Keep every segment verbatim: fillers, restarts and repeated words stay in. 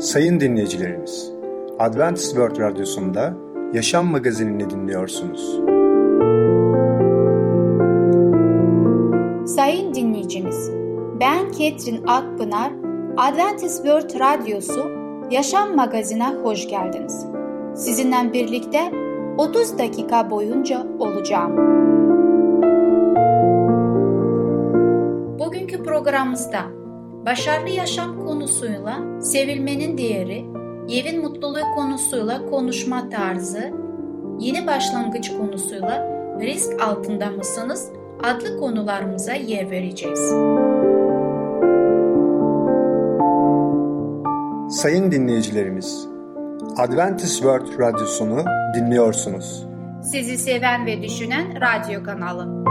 Sayın dinleyicilerimiz, Adventist World Radyosu'nda Yaşam Magazini'ni dinliyorsunuz. Sayın dinleyicimiz, ben Ketrin Akpınar, Adventist World Radyosu Yaşam Magazini'ne hoş geldiniz. Sizinle birlikte otuz dakika boyunca olacağım. Bugünkü programımızda başarılı yaşam konusuyla sevilmenin değeri, evin mutluluğu konusuyla konuşma tarzı, yeni başlangıç konusuyla risk altında mısınız adlı konularımıza yer vereceğiz. Sayın dinleyicilerimiz, Adventist World Radyosunu dinliyorsunuz. Sizi seven ve düşünen radyo kanalı.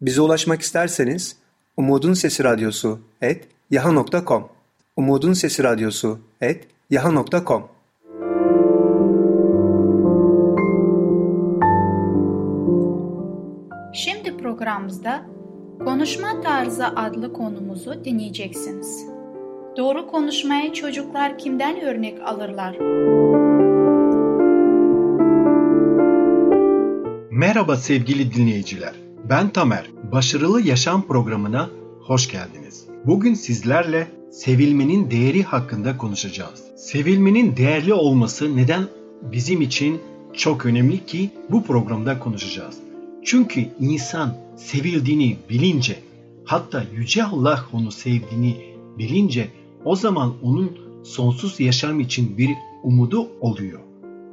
Bize ulaşmak isterseniz umudunsesiradyosu at yaha nokta com umudunsesiradyosu at yaha nokta com. Şimdi programımızda konuşma tarzı adlı konumuzu dinleyeceksiniz. Doğru konuşmayı çocuklar kimden örnek alırlar? Merhaba sevgili dinleyiciler. Ben Tamer. Başarılı Yaşam programına hoş geldiniz. Bugün sizlerle sevilmenin değeri hakkında konuşacağız. Sevilmenin değerli olması neden bizim için çok önemli ki bu programda konuşacağız. Çünkü insan sevildiğini bilince, hatta Yüce Allah onu sevdiğini bilince o zaman onun sonsuz yaşam için bir umudu oluyor.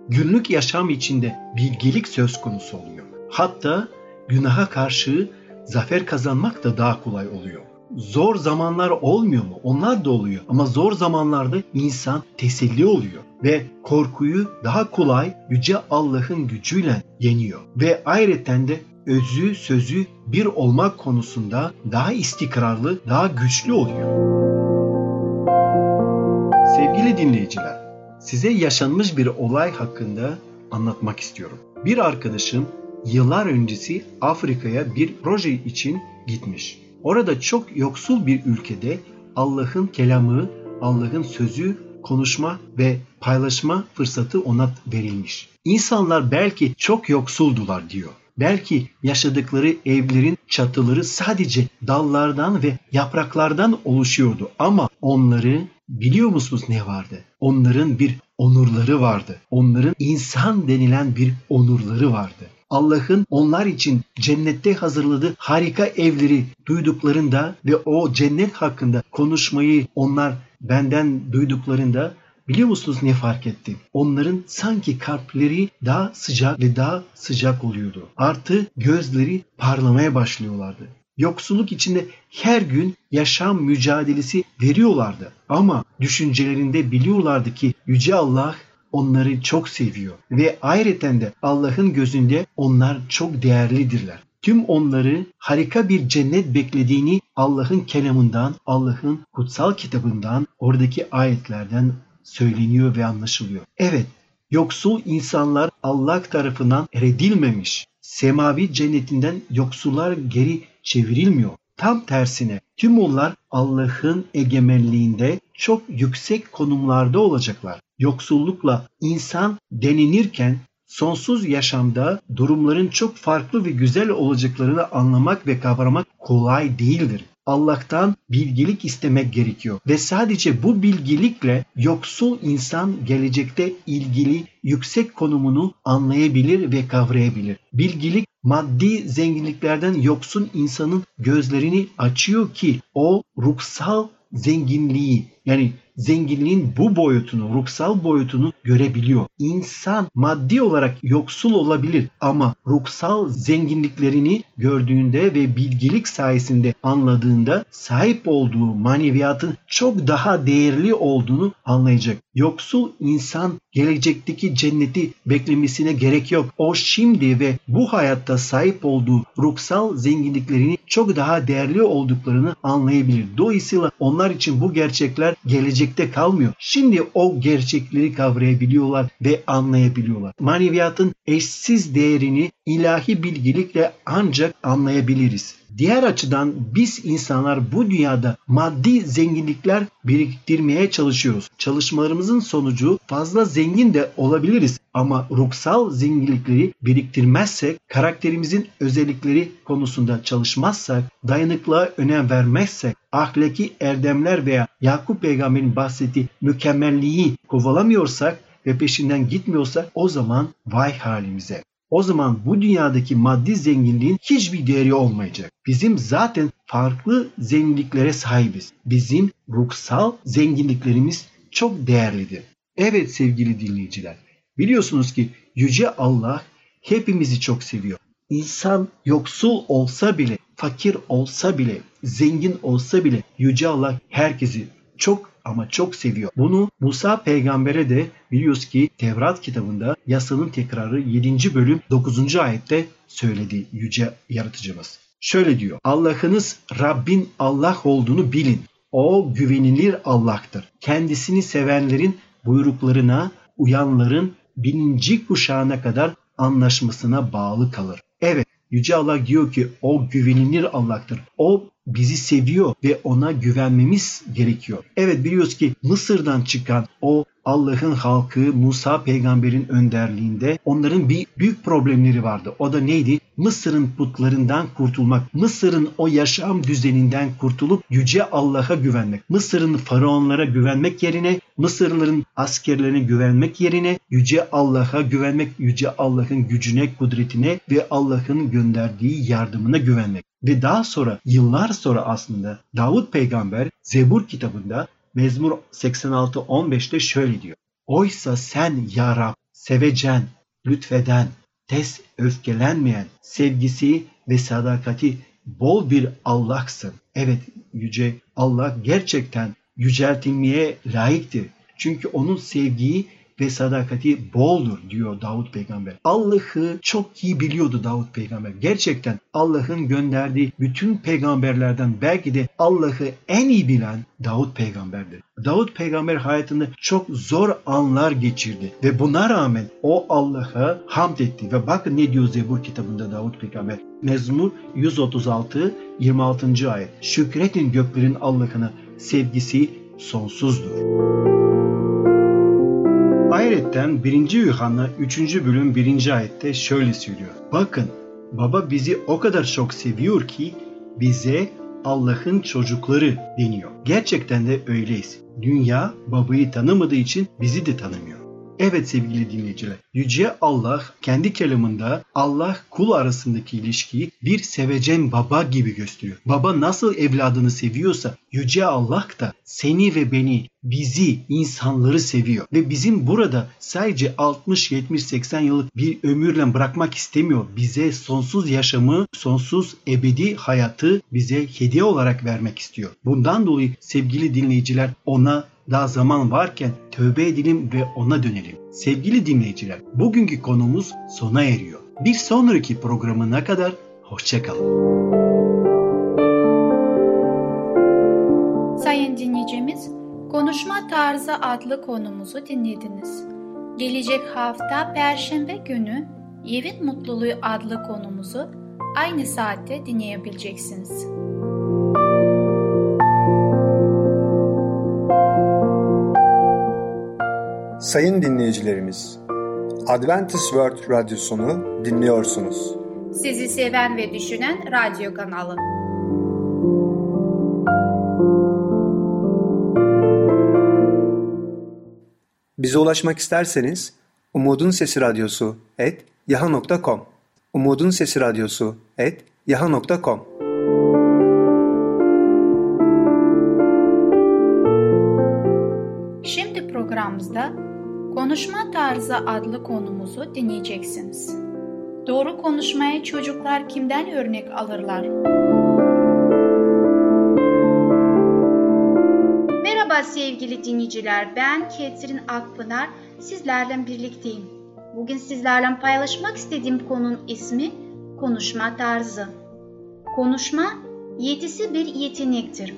Günlük yaşam içinde bilgelik söz konusu oluyor. Hatta günaha karşı zafer kazanmak da daha kolay oluyor. Zor zamanlar olmuyor mu? Onlar da oluyor. Ama zor zamanlarda insan teselli oluyor ve korkuyu daha kolay Yüce Allah'ın gücüyle yeniyor. Ve ayrıca de özü sözü bir olmak konusunda daha istikrarlı, daha güçlü oluyor. Sevgili dinleyiciler, size yaşanmış bir olay hakkında anlatmak istiyorum. Bir arkadaşım yıllar öncesi Afrika'ya bir proje için gitmiş. Orada çok yoksul bir ülkede Allah'ın kelamı, Allah'ın sözü, konuşma ve paylaşma fırsatı ona verilmiş. İnsanlar belki çok yoksuldular diyor. Belki yaşadıkları evlerin çatıları sadece dallardan ve yapraklardan oluşuyordu. Ama onları biliyor musunuz ne vardı? Onların bir onurları vardı. Onların insan denilen bir onurları vardı. Allah'ın onlar için cennette hazırladığı harika evleri duyduklarında ve o cennet hakkında konuşmayı onlar benden duyduklarında biliyor musunuz ne fark ettim? Onların sanki kalpleri daha sıcak ve daha sıcak oluyordu. Artı gözleri parlamaya başlıyorlardı. Yoksulluk içinde her gün yaşam mücadelesi veriyorlardı. Ama düşüncelerinde biliyorlardı ki Yüce Allah onları çok seviyor ve ayrıca de Allah'ın gözünde onlar çok değerlidirler. Tüm onları harika bir cennet beklediğini Allah'ın kelamından, Allah'ın kutsal kitabından, oradaki ayetlerden söyleniyor ve anlaşılıyor. Evet, yoksul insanlar Allah tarafından eredilmemiş. Semavi cennetinden yoksullar geri çevrilmiyor. Tam tersine tüm onlar Allah'ın egemenliğinde çok yüksek konumlarda olacaklar. Yoksullukla insan denenirken sonsuz yaşamda durumların çok farklı ve güzel olacaklarını anlamak ve kavramak kolay değildir. Allah'tan bilgelik istemek gerekiyor ve sadece bu bilgelikle yoksul insan gelecekte ilgili yüksek konumunu anlayabilir ve kavrayabilir. Bilgelik maddi zenginliklerden yoksun insanın gözlerini açıyor ki o ruhsal zenginliği, yani zenginliğin bu boyutunu, ruhsal boyutunu görebiliyor. İnsan maddi olarak yoksul olabilir ama ruhsal zenginliklerini gördüğünde ve bilgelik sayesinde anladığında sahip olduğu maneviyatın çok daha değerli olduğunu anlayacak. Yoksul insan gelecekteki cenneti beklemesine gerek yok. O şimdi ve bu hayatta sahip olduğu ruhsal zenginliklerini çok daha değerli olduklarını anlayabilir. Dolayısıyla onlar için bu gerçekler gelecekte kalmıyor. Şimdi o gerçekleri kavrayabiliyorlar ve anlayabiliyorlar. Maneviyatın eşsiz değerini ilahi bilgelikle ancak anlayabiliriz. Diğer açıdan biz insanlar bu dünyada maddi zenginlikler biriktirmeye çalışıyoruz. Çalışmalarımızın sonucu fazla zengin de olabiliriz ama ruhsal zenginlikleri biriktirmezsek, karakterimizin özellikleri konusunda çalışmazsak, dayanıklığa önem vermezsek, ahlaki erdemler veya Yakup Peygamber'in bahsettiği mükemmelliği kovalamıyorsak ve peşinden gitmiyorsak o zaman vay halimize. O zaman bu dünyadaki maddi zenginliğin hiçbir değeri olmayacak. Bizim zaten farklı zenginliklere sahibiz. Bizim ruhsal zenginliklerimiz çok değerlidir. Evet sevgili dinleyiciler, biliyorsunuz ki Yüce Allah hepimizi çok seviyor. İnsan yoksul olsa bile, fakir olsa bile, zengin olsa bile Yüce Allah herkesi çok ama çok seviyor. Bunu Musa peygambere de biliyoruz ki Tevrat kitabında yasanın tekrarı yedinci bölüm dokuzuncu ayette söyledi Yüce Yaratıcımız. Şöyle diyor: Allah'ınız Rabbin Allah olduğunu bilin. O güvenilir Allah'tır. Kendisini sevenlerin buyruklarına uyanların bininci kuşağına kadar anlaşmasına bağlı kalır. Evet, Yüce Allah diyor ki o güvenilir Allah'tır. O bizi seviyor ve ona güvenmemiz gerekiyor. Evet, biliyoruz ki Mısır'dan çıkan o Allah'ın halkı Musa peygamberin önderliğinde onların bir büyük problemleri vardı. O da neydi? Mısır'ın putlarından kurtulmak, Mısır'ın o yaşam düzeninden kurtulup yüce Allah'a güvenmek, Mısır'ın faraonlara güvenmek yerine, Mısırlıların askerlerine güvenmek yerine yüce Allah'a güvenmek, yüce Allah'ın gücüne, kudretine ve Allah'ın gönderdiği yardımına güvenmek. Ve daha sonra, yıllar sonra aslında Davud peygamber Zebur kitabında Mezmur seksen altı on beşte şöyle diyor: Oysa sen ya Rab, sevecen, lütfeden, tez öfkelenmeyen, sevgisi ve sadakati bol bir Allah'sın. Evet, yüce Allah gerçekten yüceltilmeye layıktır. Çünkü onun sevgiyi ve sadakati boldur diyor Davud peygamber. Allah'ı çok iyi biliyordu Davud peygamber. Gerçekten Allah'ın gönderdiği bütün peygamberlerden belki de Allah'ı en iyi bilen Davud peygamberdir. Davud peygamber hayatında çok zor anlar geçirdi ve buna rağmen o Allah'a hamd etti. Ve bakın ne diyor Zebur kitabında Davud peygamber. Mezmur yüz otuz altı yirmi altıncı ayet. Şükretin göklerin Allah'ına, sevgisi sonsuzdur. Ayetten birinci Yuhanna üçüncü bölüm birinci ayette şöyle söylüyor: Bakın, baba bizi o kadar çok seviyor ki bize Allah'ın çocukları deniyor. Gerçekten de öyleyiz. Dünya babayı tanımadığı için bizi de tanımıyor. Evet sevgili dinleyiciler, Yüce Allah kendi kelamında Allah kul arasındaki ilişkiyi bir sevecen baba gibi gösteriyor. Baba nasıl evladını seviyorsa Yüce Allah da seni ve beni, bizi, insanları seviyor. Ve bizim burada sadece altmış yetmiş seksen yıllık bir ömürle bırakmak istemiyor. Bize sonsuz yaşamı, sonsuz ebedi hayatı bize hediye olarak vermek istiyor. Bundan dolayı sevgili dinleyiciler, ona daha zaman varken tövbe edelim ve ona dönelim. Sevgili dinleyiciler, bugünkü konumuz sona eriyor. Bir sonraki programına kadar hoşça kalın. Sayın dinleyicimiz, Konuşma Tarzı adlı konumuzu dinlediniz. Gelecek hafta Perşembe günü Evin Mutluluğu adlı konumuzu aynı saatte dinleyebileceksiniz. Sayın dinleyicilerimiz, Adventist World Radyosunu dinliyorsunuz. Sizi seven ve düşünen radyo kanalı. Bize ulaşmak isterseniz umudunsesiradyosu at yaha nokta com umudunsesiradyosu at yaha nokta com Şimdi programımızda Konuşma Tarzı adlı konumuzu dinleyeceksiniz. Doğru konuşmayı çocuklar kimden örnek alırlar? Merhaba sevgili dinleyiciler, ben Ketrin Akpınar, sizlerle birlikteyim. Bugün sizlerle paylaşmak istediğim konunun ismi konuşma tarzı. Konuşma yetisi bir yetenektir.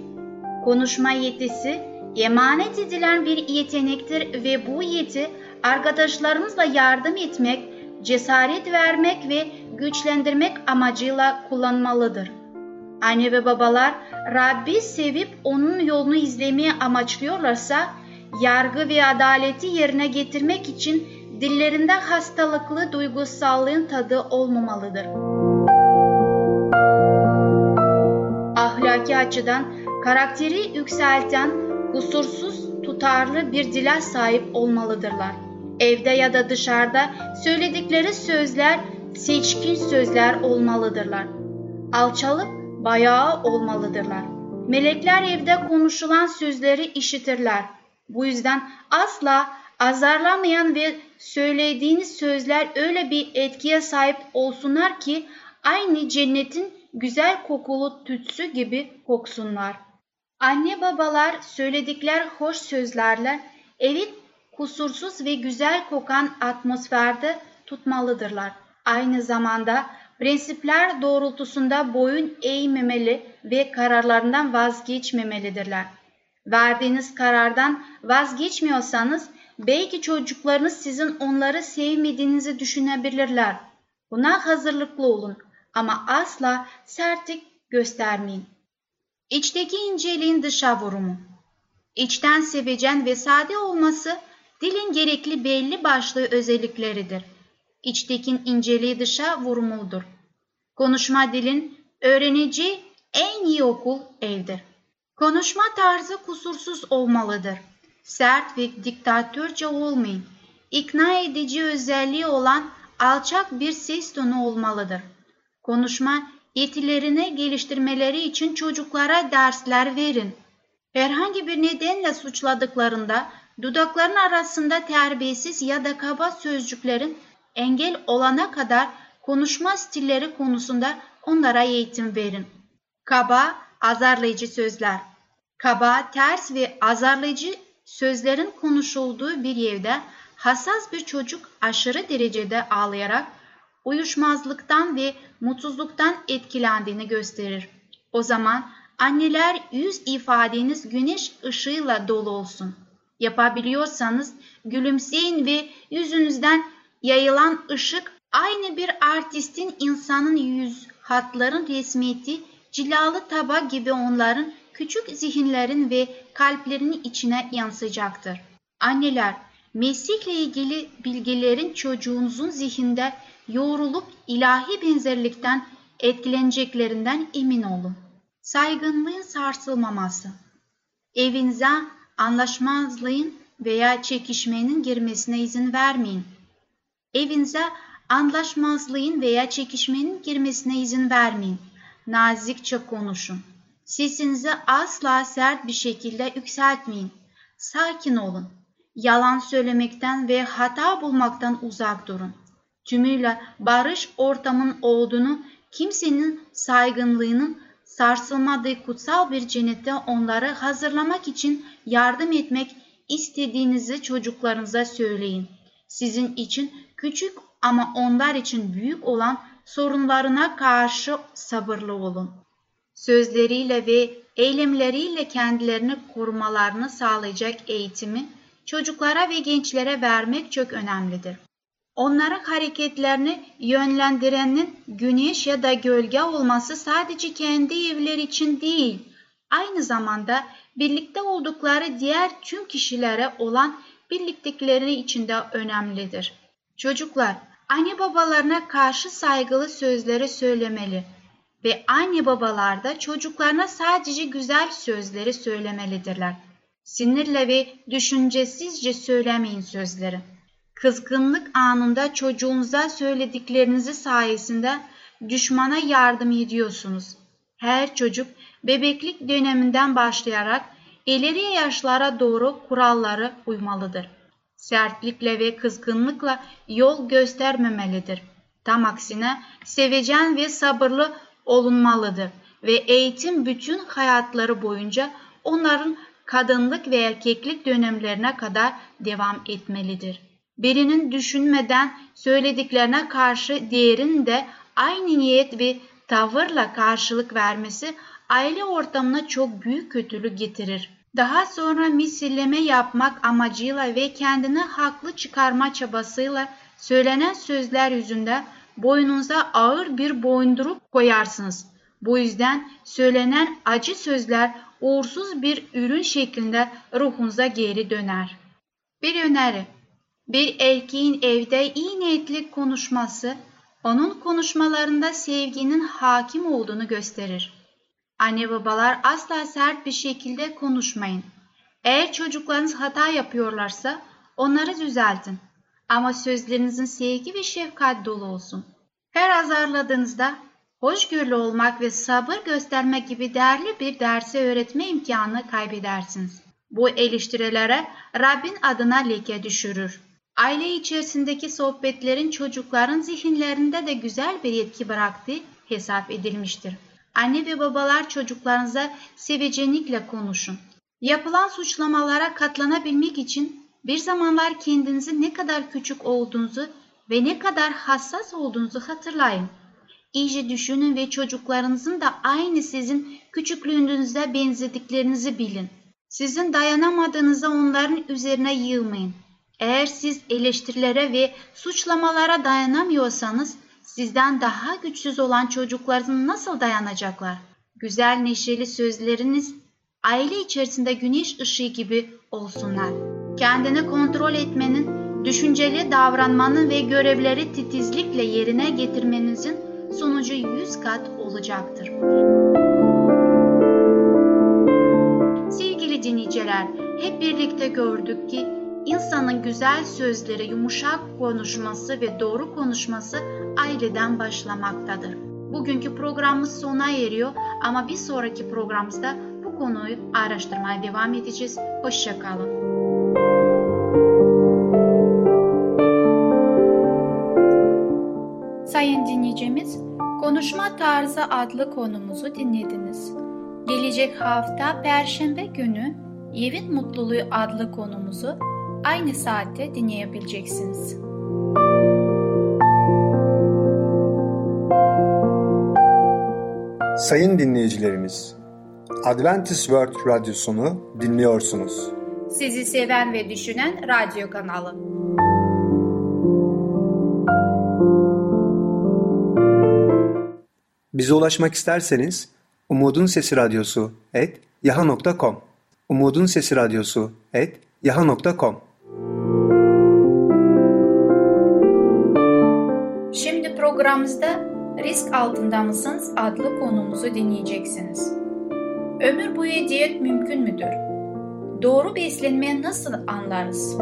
Konuşma yetisi emanet edilen bir yetenektir ve bu yeti arkadaşlarımızla yardım etmek, cesaret vermek ve güçlendirmek amacıyla kullanmalıdır. Anne ve babalar Rabbi sevip onun yolunu izlemeyi amaçlıyorlarsa, yargı ve adaleti yerine getirmek için dillerinde hastalıklı duygusallığın tadı olmamalıdır. Ahlaki açıdan karakteri yükselten, kusursuz, tutarlı bir dile sahip olmalıdırlar. Evde ya da dışarıda söyledikleri sözler seçkin sözler olmalıdırlar. Alçalıp bayağı olmalıdırlar. Melekler evde konuşulan sözleri işitirler. Bu yüzden asla azarlamayan ve söylediğiniz sözler öyle bir etkiye sahip olsunlar ki aynı cennetin güzel kokulu tütsü gibi koksunlar. Anne babalar söyledikleri hoş sözlerle evi kusursuz ve güzel kokan atmosferde tutmalıdırlar. Aynı zamanda prensipler doğrultusunda boyun eğmemeli ve kararlarından vazgeçmemelidirler. Verdiğiniz karardan vazgeçmiyorsanız belki çocuklarınız sizin onları sevmediğinizi düşünebilirler. Buna hazırlıklı olun ama asla sertlik göstermeyin. İçteki inceliğin dışa vurumu. İçten sevecen ve sade olması dilin gerekli belli başlı özellikleridir. İçtekin inceliği dışa vurumudur. Konuşma dilin öğreneceği en iyi okul evdir. Konuşma tarzı kusursuz olmalıdır. Sert ve diktatörce olmayın. İkna edici özelliği olan alçak bir ses tonu olmalıdır. Konuşma yetilerini geliştirmeleri için çocuklara dersler verin. Herhangi bir nedenle suçladıklarında dudakların arasında terbiyesiz ya da kaba sözcüklerin engel olana kadar konuşma stilleri konusunda onlara eğitim verin. Kaba, azarlayıcı sözler. Kaba, ters ve azarlayıcı sözlerin konuşulduğu bir evde hassas bir çocuk aşırı derecede ağlayarak uyuşmazlıktan ve mutsuzluktan etkilendiğini gösterir. O zaman anneler, yüz ifadeniz güneş ışığıyla dolu olsun. Yapabiliyorsanız gülümseyin ve yüzünüzden yayılan ışık aynı bir artistin insanın yüz hatların resmiyeti cilalı taba gibi onların küçük zihinlerin ve kalplerinin içine yansıyacaktır. Anneler, Mesih'le ilgili bilgilerin çocuğunuzun zihninde yoğrulup ilahi benzerlikten etkileneceklerinden emin olun. Saygınlığın sarsılmaması. Evinize anlaşmazlığın veya çekişmenin girmesine izin vermeyin. Evinize anlaşmazlığın veya çekişmenin girmesine izin vermeyin. Nazikçe konuşun. Sesinizi asla sert bir şekilde yükseltmeyin. Sakin olun. Yalan söylemekten ve hata bulmaktan uzak durun. Tümüyle barış ortamının olduğunu, kimsenin saygınlığının sarsılmadığı kutsal bir cennette onları hazırlamak için yardım etmek istediğinizi çocuklarınıza söyleyin. Sizin için küçük ama onlar için büyük olan sorunlarına karşı sabırlı olun. Sözleriyle ve eylemleriyle kendilerini korumalarını sağlayacak eğitimi çocuklara ve gençlere vermek çok önemlidir. Onların hareketlerini yönlendirenin güneş ya da gölge olması sadece kendi evleri için değil, aynı zamanda birlikte oldukları diğer tüm kişilere olan birliktelikleri için de önemlidir. Çocuklar, anne babalarına karşı saygılı sözleri söylemeli ve anne babalar da çocuklarına sadece güzel sözleri söylemelidirler. Sinirle ve düşüncesizce söylemeyin sözleri. Kızgınlık anında çocuğunuza söylediklerinizi sayesinde düşmana yardım ediyorsunuz. Her çocuk bebeklik döneminden başlayarak ileri yaşlara doğru kurallara uymalıdır. Sertlikle ve kızgınlıkla yol göstermemelidir. Tam aksine sevecen ve sabırlı olunmalıdır ve eğitim bütün hayatları boyunca onların kadınlık ve erkeklik dönemlerine kadar devam etmelidir. Birinin düşünmeden söylediklerine karşı diğerinin de aynı niyet ve tavırla karşılık vermesi aile ortamına çok büyük kötülük getirir. Daha sonra misilleme yapmak amacıyla ve kendini haklı çıkarma çabasıyla söylenen sözler yüzünden boynunuza ağır bir boyunduruk koyarsınız. Bu yüzden söylenen acı sözler uğursuz bir ürün şeklinde ruhunuza geri döner. Bir öneri: bir erkeğin evde iyi niyetli konuşması, onun konuşmalarında sevginin hakim olduğunu gösterir. Anne babalar, asla sert bir şekilde konuşmayın. Eğer çocuklarınız hata yapıyorlarsa onları düzeltin. Ama sözlerinizin sevgi ve şefkat dolu olsun. Her azarladığınızda hoşgörülü olmak ve sabır göstermek gibi değerli bir dersi öğretme imkanını kaybedersiniz. Bu eleştirilere Rabbin adına leke düşürür. Aile içerisindeki sohbetlerin çocukların zihinlerinde de güzel bir etki bıraktığı hesap edilmiştir. Anne ve babalar, çocuklarınıza sevecenlikle konuşun. Yapılan suçlamalara katlanabilmek için bir zamanlar kendinizi ne kadar küçük olduğunuzu ve ne kadar hassas olduğunuzu hatırlayın. İyice düşünün ve çocuklarınızın da aynı sizin küçüklüğünüzde benzediklerinizi bilin. Sizin dayanamadığınıza onların üzerine yığılmayın. Eğer siz eleştirilere ve suçlamalara dayanamıyorsanız, sizden daha güçsüz olan çocuklarınız nasıl dayanacaklar? Güzel, neşeli sözleriniz aile içerisinde güneş ışığı gibi olsunlar. Kendini kontrol etmenin, düşünceli davranmanın ve görevleri titizlikle yerine getirmenizin sonucu yüz kat olacaktır. Sevgili dinleyiciler, hep birlikte gördük ki insanın güzel sözleri, yumuşak konuşması ve doğru konuşması aileden başlamaktadır. Bugünkü programımız sona eriyor ama bir sonraki programımızda bu konuyu araştırmaya devam edeceğiz. Hoşça kalın. Sayın dinleyicimiz, Konuşma Tarzı adlı konumuzu dinlediniz. Gelecek hafta Perşembe günü Evin Mutluluğu adlı konumuzu aynı saatte dinleyebileceksiniz. Sayın dinleyicilerimiz, Adventist World Radyosunu dinliyorsunuz. Sizi seven ve düşünen radyo kanalı. Bize ulaşmak isterseniz umudunsesiradyosu at yaha nokta com umudunsesiradyosu at yaha nokta com. Şimdi programımızda Risk Altında Mısınız adlı konumuzu dinleyeceksiniz. Ömür boyu diyet mümkün müdür? Doğru beslenmeyi nasıl anlarız?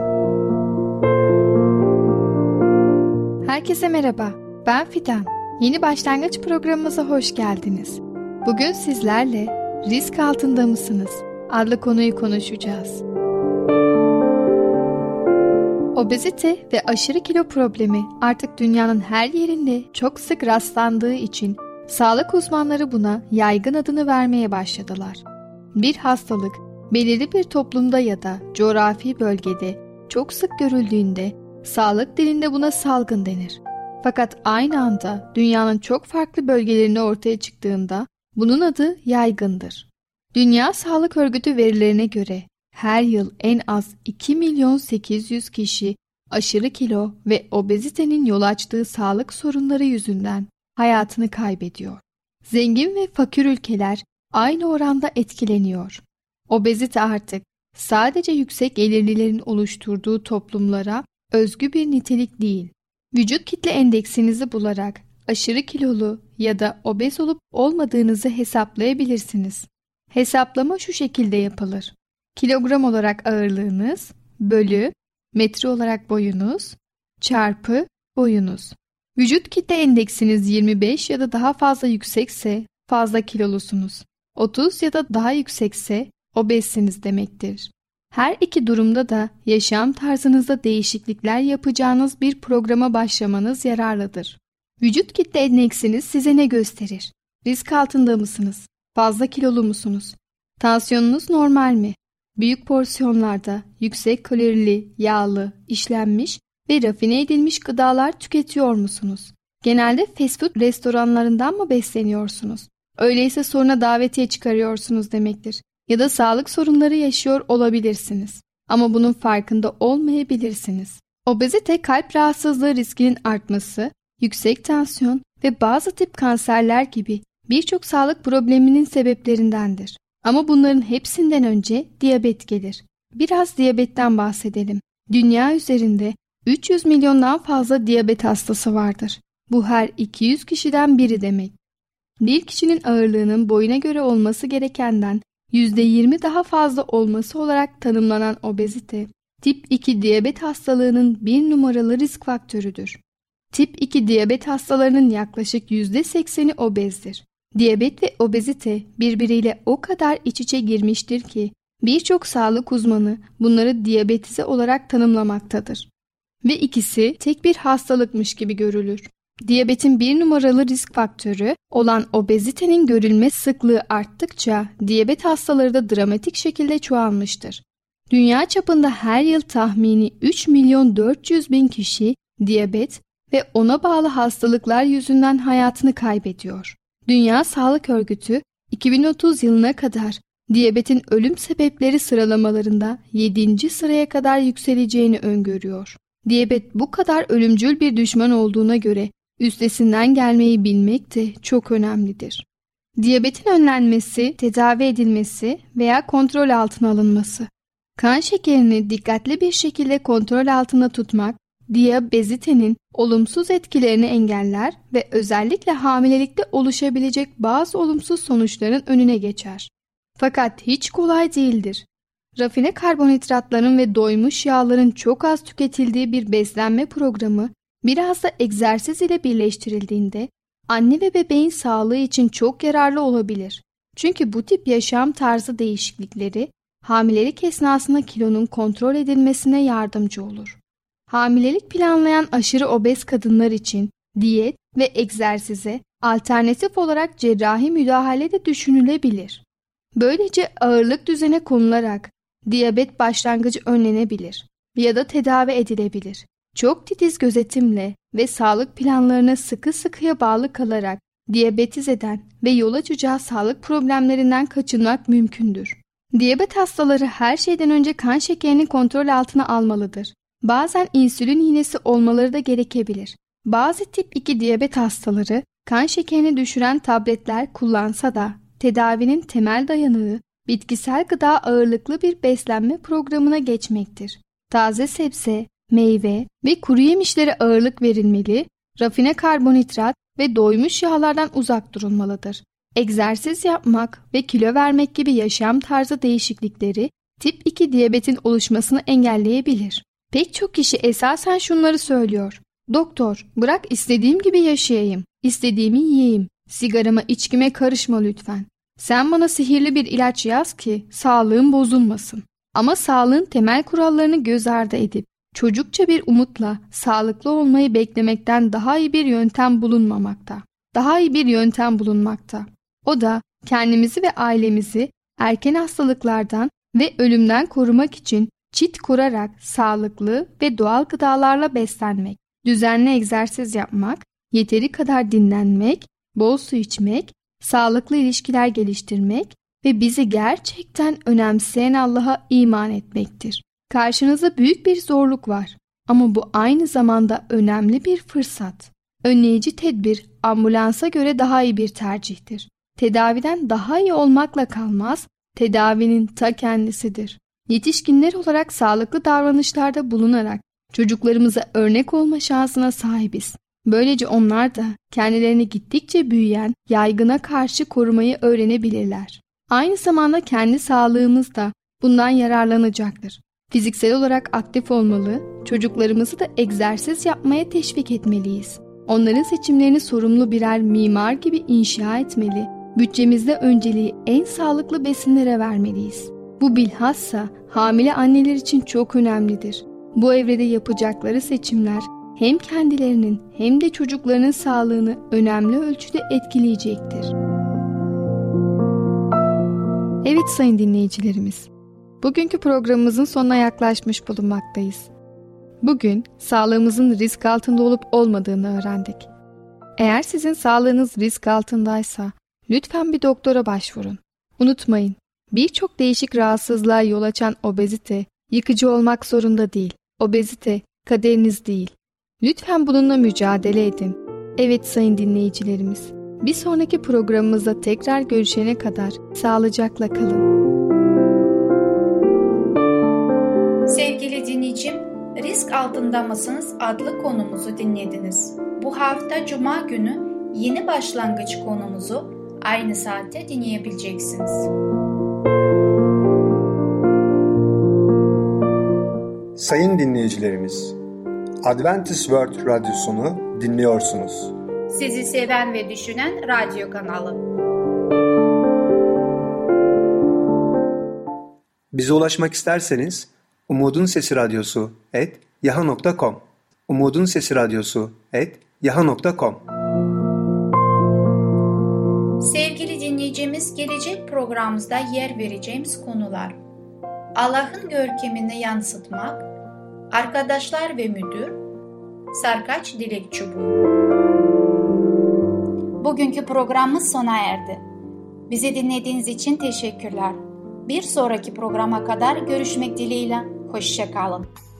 Herkese merhaba, ben Fidan. Yeni başlangıç programımıza hoş geldiniz. Bugün sizlerle Risk Altında Mısınız adlı konuyu konuşacağız. Obezite ve aşırı kilo problemi artık dünyanın her yerinde çok sık rastlandığı için sağlık uzmanları buna yaygın adını vermeye başladılar. Bir hastalık belirli bir toplumda ya da coğrafi bölgede çok sık görüldüğünde sağlık dilinde buna salgın denir. Fakat aynı anda dünyanın çok farklı bölgelerinde ortaya çıktığında bunun adı yaygındır. Dünya Sağlık Örgütü verilerine göre her yıl en az iki milyon sekiz yüz kişi aşırı kilo ve obezitenin yol açtığı sağlık sorunları yüzünden hayatını kaybediyor. Zengin ve fakir ülkeler aynı oranda etkileniyor. Obezite artık sadece yüksek gelirlilerin oluşturduğu toplumlara özgü bir nitelik değil. Vücut kitle endeksinizi bularak aşırı kilolu ya da obez olup olmadığınızı hesaplayabilirsiniz. Hesaplama şu şekilde yapılır: kilogram olarak ağırlığınız bölü metre olarak boyunuz çarpı boyunuz. Vücut kitle endeksiniz yirmi beş ya da daha fazla yüksekse fazla kilolusunuz. otuz ya da daha yüksekse obezsiniz demektir. Her iki durumda da yaşam tarzınızda değişiklikler yapacağınız bir programa başlamanız yararlıdır. Vücut kitle endeksiniz size ne gösterir? Risk altında mısınız? Fazla kilolu musunuz? Tansiyonunuz normal mi? Büyük porsiyonlarda yüksek kalorili, yağlı, işlenmiş ve rafine edilmiş gıdalar tüketiyor musunuz? Genelde fast food restoranlarından mı besleniyorsunuz? Öyleyse sonra davetiye çıkarıyorsunuz demektir. Ya da sağlık sorunları yaşıyor olabilirsiniz. Ama bunun farkında olmayabilirsiniz. Obezite, kalp rahatsızlığı riskinin artması, yüksek tansiyon ve bazı tip kanserler gibi birçok sağlık probleminin sebeplerindendir. Ama bunların hepsinden önce diyabet gelir. Biraz diyabetten bahsedelim. Dünya üzerinde üç yüz milyondan fazla diyabet hastası vardır. Bu her iki yüz kişiden biri demek. Bir kişinin ağırlığının boyuna göre olması gerekenden yüzde yirmi daha fazla olması olarak tanımlanan obezite, tip iki diyabet hastalığının bir numaralı risk faktörüdür. Tip iki diyabet hastalarının yaklaşık yüzde sekseni obezdir. Diyabet ve obezite birbiriyle o kadar iç içe girmiştir ki birçok sağlık uzmanı bunları diyabetize olarak tanımlamaktadır. Ve ikisi tek bir hastalıkmış gibi görülür. Diyabetin bir numaralı risk faktörü olan obezitenin görülme sıklığı arttıkça diyabet hastaları da dramatik şekilde çoğalmıştır. Dünya çapında her yıl tahmini üç milyon dört yüz bin kişi diyabet ve ona bağlı hastalıklar yüzünden hayatını kaybediyor. Dünya Sağlık Örgütü iki bin otuz yılına kadar diyabetin ölüm sebepleri sıralamalarında yedinci sıraya kadar yükseleceğini öngörüyor. Diyabet bu kadar ölümcül bir düşman olduğuna göre üstesinden gelmeyi bilmek de çok önemlidir. Diyabetin önlenmesi, tedavi edilmesi veya kontrol altına alınması. Kan şekerini dikkatli bir şekilde kontrol altında tutmak, diyabetinin olumsuz etkilerini engeller ve özellikle hamilelikte oluşabilecek bazı olumsuz sonuçların önüne geçer. Fakat hiç kolay değildir. Rafine karbonhidratların ve doymuş yağların çok az tüketildiği bir beslenme programı biraz da egzersiz ile birleştirildiğinde anne ve bebeğin sağlığı için çok yararlı olabilir. Çünkü bu tip yaşam tarzı değişiklikleri hamilelik esnasında kilonun kontrol edilmesine yardımcı olur. Hamilelik planlayan aşırı obez kadınlar için diyet ve egzersize alternatif olarak cerrahi müdahale de düşünülebilir. Böylece ağırlık düzene konularak diyabet başlangıcı önlenebilir ya da tedavi edilebilir. Çok titiz gözetimle ve sağlık planlarına sıkı sıkıya bağlı kalarak diyabetiz eden ve yol açacağı sağlık problemlerinden kaçınmak mümkündür. Diyabet hastaları her şeyden önce kan şekerini kontrol altına almalıdır. Bazen insülin iğnesi olmaları da gerekebilir. Bazı tip iki diyabet hastaları kan şekerini düşüren tabletler kullansa da tedavinin temel dayanağı bitkisel gıda ağırlıklı bir beslenme programına geçmektir. Taze sebze, meyve ve kuru yemişlere ağırlık verilmeli, rafine karbonhidrat ve doymuş yağlardan uzak durulmalıdır. Egzersiz yapmak ve kilo vermek gibi yaşam tarzı değişiklikleri tip iki diyabetin oluşmasını engelleyebilir. Pek çok kişi esasen şunları söylüyor. Doktor, bırak istediğim gibi yaşayayım, istediğimi yiyeyim, sigarama içkime karışma lütfen. Sen bana sihirli bir ilaç yaz ki sağlığım bozulmasın. Ama sağlığın temel kurallarını göz ardı edip çocukça bir umutla sağlıklı olmayı beklemekten daha iyi bir yöntem bulunmamakta. Daha iyi bir yöntem bulunmakta. O da kendimizi ve ailemizi erken hastalıklardan ve ölümden korumak için çit kurarak sağlıklı ve doğal gıdalarla beslenmek, düzenli egzersiz yapmak, yeteri kadar dinlenmek, bol su içmek, sağlıklı ilişkiler geliştirmek ve bizi gerçekten önemseyen Allah'a iman etmektir. Karşınızda büyük bir zorluk var ama bu aynı zamanda önemli bir fırsat. Önleyici tedbir ambulansa göre daha iyi bir tercihtir. Tedaviden daha iyi olmakla kalmaz, tedavinin ta kendisidir. Yetişkinler olarak sağlıklı davranışlarda bulunarak çocuklarımıza örnek olma şansına sahibiz. Böylece onlar da kendilerini gittikçe büyüyen yaygına karşı korumayı öğrenebilirler. Aynı zamanda kendi sağlığımız da bundan yararlanacaktır. Fiziksel olarak aktif olmalı, çocuklarımızı da egzersiz yapmaya teşvik etmeliyiz. Onların seçimlerini sorumlu birer mimar gibi inşa etmeli, bütçemizde önceliği en sağlıklı besinlere vermeliyiz. Bu bilhassa hamile anneler için çok önemlidir. Bu evrede yapacakları seçimler hem kendilerinin hem de çocuklarının sağlığını önemli ölçüde etkileyecektir. Evet sayın dinleyicilerimiz, bugünkü programımızın sonuna yaklaşmış bulunmaktayız. Bugün sağlığımızın risk altında olup olmadığını öğrendik. Eğer sizin sağlığınız risk altındaysa lütfen bir doktora başvurun. Unutmayın, birçok değişik rahatsızlığa yol açan obezite yıkıcı olmak zorunda değil. Obezite kaderiniz değil. Lütfen bununla mücadele edin. Evet sayın dinleyicilerimiz, Bir sonraki programımızda tekrar görüşene kadar sağlıcakla kalın. Sevgili dinleyicim, Risk Altında Mısınız adlı konumuzu dinlediniz. Bu hafta Cuma günü Yeni Başlangıç konumuzu aynı saatte dinleyebileceksiniz. Sayın dinleyicilerimiz, Adventist World Radyosunu dinliyorsunuz. Sizi seven ve düşünen radyo kanalı. Bize ulaşmak isterseniz umudunsesiradyosu at yahoo nokta com umudunsesiradyosu at yahoo nokta com. Sevgili dinleyicimiz, gelecek programımızda yer vereceğimiz konular: Allah'ın görkemini yansıtmak, arkadaşlar ve müdür, sarkaç dilek çubuğu. Bugünkü programımız sona erdi. Bizi dinlediğiniz için teşekkürler. Bir sonraki programa kadar görüşmek dileğiyle. Hoşça kalın.